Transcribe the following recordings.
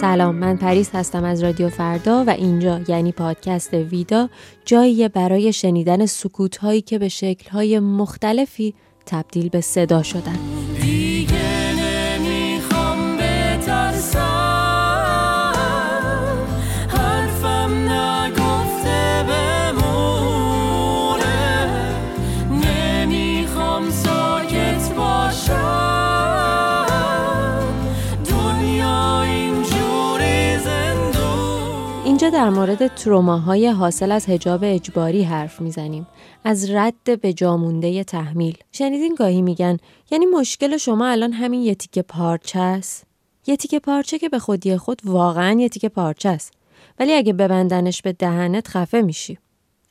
سلام، من پریس هستم از رادیو فردا و اینجا یعنی پادکست ویدا جاییه برای شنیدن سکوت‌هایی که به شکل‌های مختلفی تبدیل به صدا شدن. دیگه نمیخوام بترسم، حرفم نگفته بمونه، نمیخوام ساکت باشم. اینجا در مورد تروماهای حاصل از حجاب اجباری حرف میزنیم، از رد به جامونده تحمیل. شنیدین گاهی میگن یعنی مشکل شما الان همین یه تیکه پارچه است؟ یه تیکه پارچه که به خودی خود واقعا یه تیکه پارچه است، ولی اگه ببندنش به دهنت خفه میشی،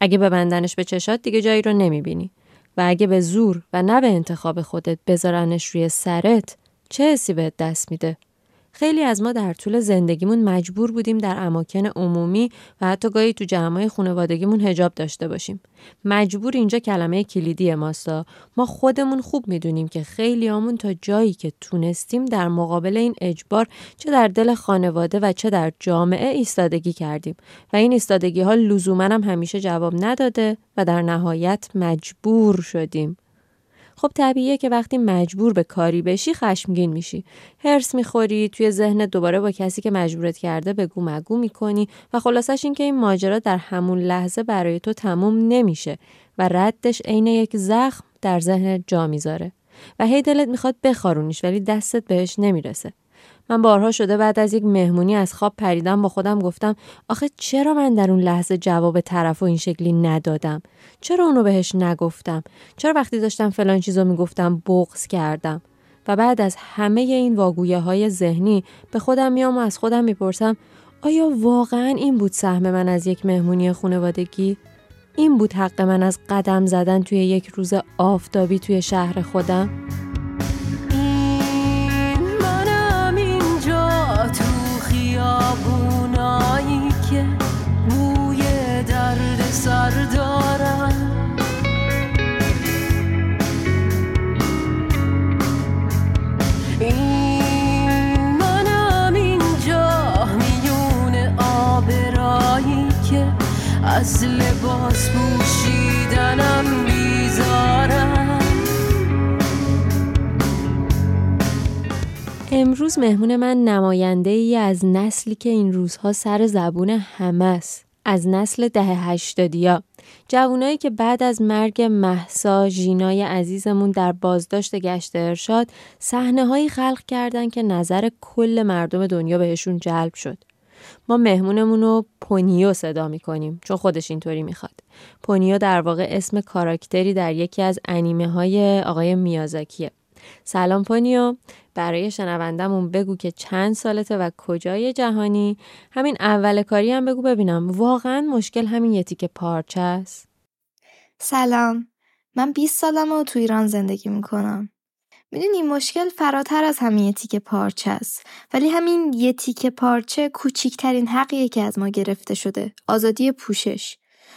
اگه ببندنش به چشات دیگه جایی رو نمیبینی، و اگه به زور و نه به انتخاب خودت بذارنش روی سرت چه حسی بهت دست میده؟ خیلی از ما در طول زندگیمون مجبور بودیم در اماکن عمومی و حتی گاهی تو جمع‌های خانوادگیمون حجاب داشته باشیم. مجبور اینجا کلمه کلیدی ماستا. ما خودمون خوب میدونیم که خیلی هامون تا جایی که تونستیم در مقابل این اجبار چه در دل خانواده و چه در جامعه ایستادگی کردیم و این ایستادگی ها لزوماً هم همیشه جواب نداده و در نهایت مجبور شدیم. خب طبیعیه که وقتی مجبور به کاری بشی خشمگین میشی، هرس میخوری، توی ذهنت دوباره با کسی که مجبورت کرده بگو مگو میکنی و خلاصش این که این ماجرا در همون لحظه برای تو تموم نمیشه و ردش عین یک زخم در ذهنت جا میذاره و هی دلت میخواد بخارونیش ولی دستت بهش نمیرسه. من بارها شده بعد از یک مهمونی از خواب پریدم، با خودم گفتم آخه چرا من در اون لحظه جواب طرفو این شکلی ندادم؟ چرا اونو بهش نگفتم؟ چرا وقتی داشتم فلان چیزو میگفتم بغض کردم؟ و بعد از همه این واگویه‌های ذهنی به خودم میام و از خودم میپرسم آیا واقعاً این بود سهم من از یک مهمونی خانوادگی؟ این بود حق من از قدم زدن توی یک روز آفتابی توی شهر خودم؟ از لباس پوشیدنم بیزارم. امروز مهمون من نماینده‌ای از نسلی که این روزها سر زبون همه است، از نسل دهه 80ها، جوانایی که بعد از مرگ مهسا ژینای عزیزمون در بازداشت گشت ارشاد صحنه‌هایی خلق کردن که نظر کل مردم دنیا بهشون جلب شد. ما مهمونمونو پونیو صدا میکنیم چون خودش اینطوری میخواد. پونیو در واقع اسم کاراکتری در یکی از انیمه های آقای میازاکیه. سلام پونیو، برای شنوندمون بگو که چند سالته و کجای جهانی؟ همین اول کاری هم بگو ببینم واقعا مشکل همین یه تیکه پارچه است؟ سلام، من 20 سالمه و تو ایران زندگی میکنم. میدونی مشکل فراتر از همین یه تیکه پارچه است، ولی همین یه تیکه پارچه کوچیکترین حقیه که از ما گرفته شده، آزادی پوشش.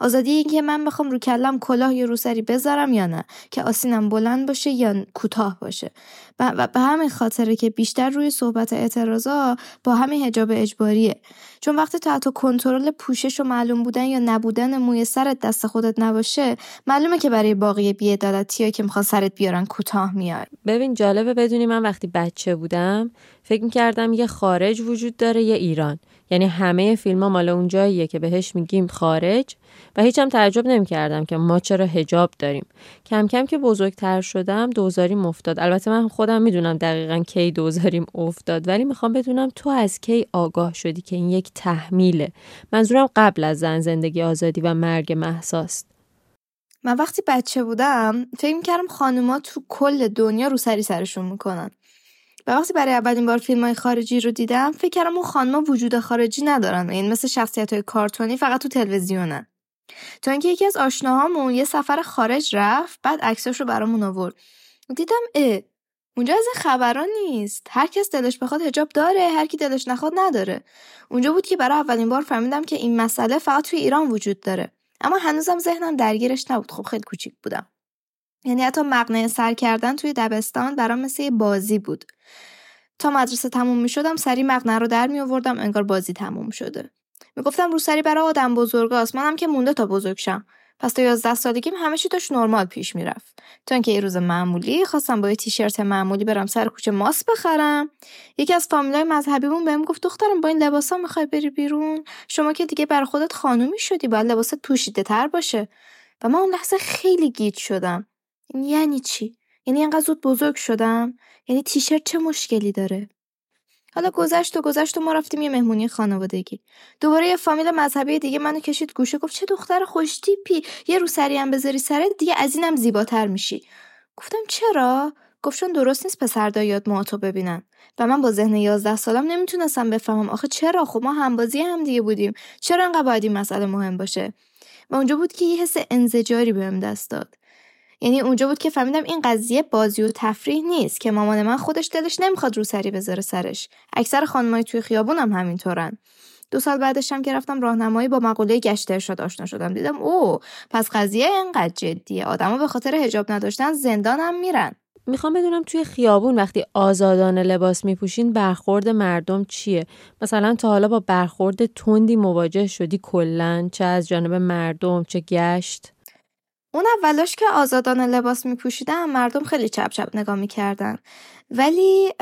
آزادی این که من بخوام رو کلم کلاه یا روسری بذارم یا نه، که آستینم بلند باشه یا کوتاه باشه. و به همین خاطره که بیشتر روی صحبت اعتراضا با همین حجاب اجباریه، چون وقتی تو کنترل پوشش و معلوم بودن یا نبودن موی سرت دست خودت نباشه، معلومه که برای باقی بی‌عدالتی‌ها که میخوان سرت بیارن کوتاه میار. ببین جالبه بدونی من وقتی بچه بودم فکر می‌کردم یه خارج وجود داره یه ایران، یعنی همه فیلم‌ها مال اون جاییه که بهش میگیم خارج و هیچم تعجب نمی‌کردم که ما چرا حجاب داریم. کم کم که بزرگتر شدم دوزاریم افتاد. البته من خودم میدونم دقیقاً کی دوزاریم افتاد، ولی میخوام بدونم تو از کی آگاه شدی که این یک تحمیله؟ منظورم قبل از زن زندگی آزادی و مرگ مهساست. من وقتی بچه بودم فکر می‌کردم خانوما تو کل دنیا روسری سرشون می‌کنن. و وقتی برای اولین بار فیلم‌های خارجی رو دیدم فکر کردم اون خانم‌ها وجود خارجی ندارن، این مثل شخصیت‌های کارتونی فقط تو تلویزیونن. تا اینکه یکی از آشناهامون یه سفر خارج رفت، بعد عکساشو برامون آورد. دیدم اونجا از این خبرا نیست، هر کس دلش بخواد حجاب داره، هر کی دلش نخواد نداره. اونجا بود که برای اولین بار فهمیدم که این مسئله فقط توی ایران وجود داره، اما هنوزم ذهنم درگیرش نبود. خب خیلی کوچیک بودم، یعنی حتی مقنعه سر کردن توی دبستان برام مثل یه بازی بود. تا مدرسه تموم می‌شدم سری مقنعه رو در می‌آوردم، انگار بازی تموم شده. میگفتم روسری برای آدم بزرگاست، منم که مونده تا بزرگ شم. پس تا 11 سالگیم همه چی داشت نرمال پیش میرفت. تا اینکه یه روز معمولی خواستم با یه تیشرت معمولی برم سر کوچه ماس بخرم. یکی از فامیلای مذهبیمون بهم گفت دخترم با این لباسا میخوای بری بیرون؟ شما که دیگه برای خودت خانومی شدی، باید لباست پوشیده‌تر باشه. و من اون لحظه خیلی گیج شدم. یعنی چی؟ یعنی انقدر زود بزرگ شدم؟ یعنی تیشرت چه مشکلی داره؟ حالا گذشت و ما رفتیم یه مهمونی خانوادگی. دوباره یه فامیل مذهبی دیگه منو کشید گوشه، گفت چه دختر خوش تیپی، یه روسری هم بذاری سرت دیگه از اینم زیباتر میشی. گفتم چرا؟ گفت چون درست نیست پسرهای یاد مواتو ببینن. و من با ذهن 11 سالم نمیتونستم بفهمم آخه چرا، خب ما همبازی هم دیگه بودیم، چرا انقدر باید این مسئله مهم باشه؟ و اونجا بود که یه حس انزجاری بهم دست داد. یعنی اونجا بود که فهمیدم این قضیه بازی و تفریح نیست که مامان من خودش دلش نمیخواد روسری بذاره سرش. اکثر خانمای توی خیابونم همینطورن. 2 سال بعدش هم که رفتم راهنمایی با مقوله گشت ارشاد آشنا شدم. دیدم اوه پس قضیه اینقدر جدیه. آدما به خاطر حجاب نداشتن زندان هم میرن. میخوام بدونم توی خیابون وقتی آزادانه لباس میپوشین برخورد مردم چیه؟ مثلا تا حالا با برخورد تندی مواجه شدی کلا، چه از جانب مردم چه گشت؟ اون اولاش که آزادانه لباس میپوشیدم مردم خیلی چپ چپ نگاه میکردن، ولی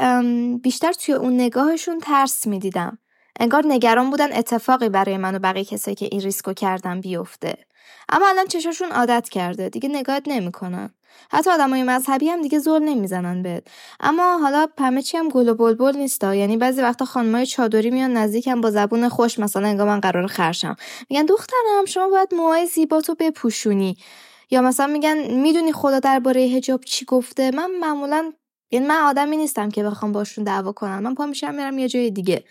بیشتر توی اون نگاهشون ترس میدیدم. انگار نگران بودن اتفاقی برای من و بقیه کسایی که این ریسکو کردن بیفته. اما الان چشاشون عادت کرده، دیگه نگاهت نمیکنن. حتی آدمای مذهبی هم دیگه زل نمیزنن بهت. اما حالا همه چی هم گل و بلبل نیستا. یعنی بعضی وقتا خانمای چادری میان نزدیکم با زبون خوش، مثلا انگار من قرار خرشم، میگن دخترم شما باید موهای زیباتو بپوشونی. یا مثلا میگن میدونی خدا درباره حجاب چی گفته؟ من معمولا یعنی من آدمی نیستم که بخوام باشون دعوا کنم، من پا میشم میرم یه جای دیگه.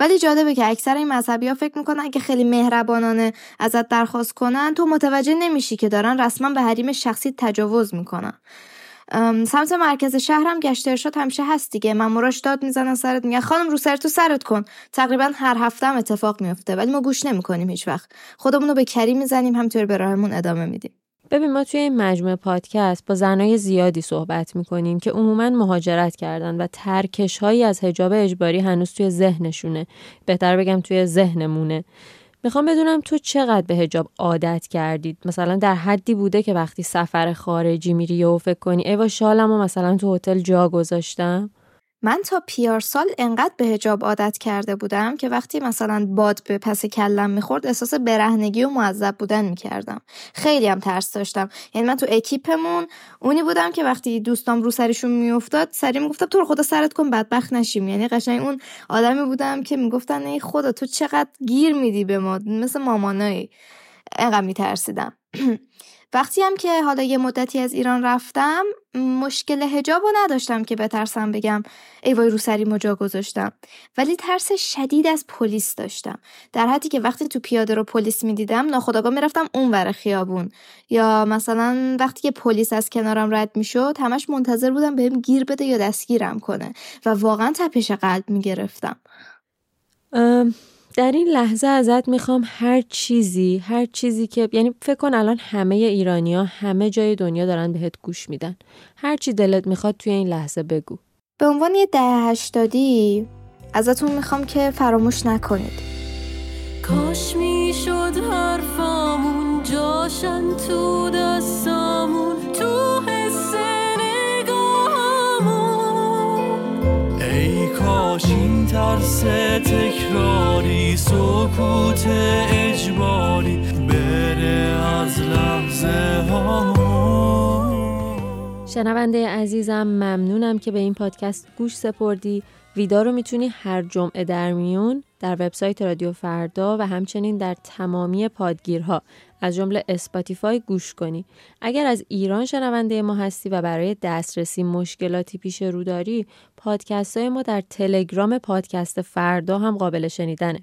ولی جالبه که اکثر این مذهبی‌ها فکر میکنن اگه خیلی مهربانانه ازت درخواست کنن تو متوجه نمیشی که دارن رسما به حریم شخصی تجاوز میکنن. سمت مرکز شهرم گشت ارشاد همیشه هست دیگه، ماموراش داد میزنن سرت، میگن خانم رو سر تو سرت کن. تقریبا هر هفته هم اتفاق میفته، ولی ما گوش نمیکنیم هیچ وقت. خودمون رو به کری میزنیم، همینطور به راهمون ادامه میدیم. ببین ما توی این مجموعه پادکست با زنای زیادی صحبت میکنیم که عموماً مهاجرت کردن و ترکش‌هایی از حجاب اجباری هنوز توی ذهنشونه، بهتر بگم توی ذهنمونه. میخوام بدونم تو چقدر به حجاب عادت کردید؟ مثلا در حدی بوده که وقتی سفر خارجی میری و فکر کنی ایوا شالمو مثلا تو هتل جا گذاشتم؟ من تا پیار سال انقدر به حجاب عادت کرده بودم که وقتی مثلا باد به پس کلم میخورد احساس برهنگی و معذب بودن میکردم. خیلی هم ترس داشتم. یعنی من تو اکیپمون اونی بودم که وقتی دوستام رو سرشون میافتاد سری میگفتم تو رو خدا سرت کن بدبخت نشیم. یعنی قشنگ اون آدمی بودم که میگفتن ای خدا تو چقدر گیر میدی به ما، مثل مامانایی. انقدر میترسیدم. وقتی هم که حالا یه مدتی از ایران رفتم مشکل حجابو نداشتم که بترسم بگم ای وای روسری مجا گذاشتم، ولی ترس شدید از پلیس داشتم، در حدی که وقتی تو پیاده رو پلیس میدیدم ناخودآگاه میرفتم اونور خیابون. یا مثلا وقتی که پلیس از کنارم رد میشد همش منتظر بودم بهم گیر بده یا دستگیرم کنه و واقعا تپش قلب میگرفتم. در این لحظه ازت میخوام هر چیزی که، یعنی فکر کن الان همه ایرانی‌ها همه جای دنیا دارن بهت گوش میدن، هر چی دلت میخواد توی این لحظه بگو. به عنوان یه 10-80 ازتون میخوام که فراموش نکنید. کاش میشد حرفامون جاشن تو دستامون، تو حس نگاهامون. ای کاش این ترس تکراری، سکوت اجباری بره از لحظه هامون. شنونده عزیزم ممنونم که به این پادکست گوش سپردی. ویدا رو میتونی هر جمعه در میون در وبسایت رادیو فردا و همچنین در تمامی پادگیرها از جمله اسپاتیفای گوش کنی. اگر از ایران شنونده ما هستی و برای دسترسی مشکلاتی پیش رو داری، پادکست‌های ما در تلگرام پادکست فردا هم قابل شنیدنه.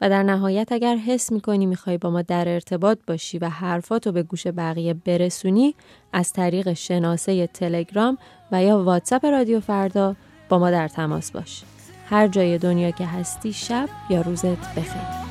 و در نهایت اگر حس می‌کنی می‌خوای با ما در ارتباط باشی و حرفاتو به گوش بقیه برسونی، از طریق شناسه تلگرام و یا واتساپ رادیو فردا با ما در تماس باش. هر جای دنیا که هستی شب یا روزت بخیر.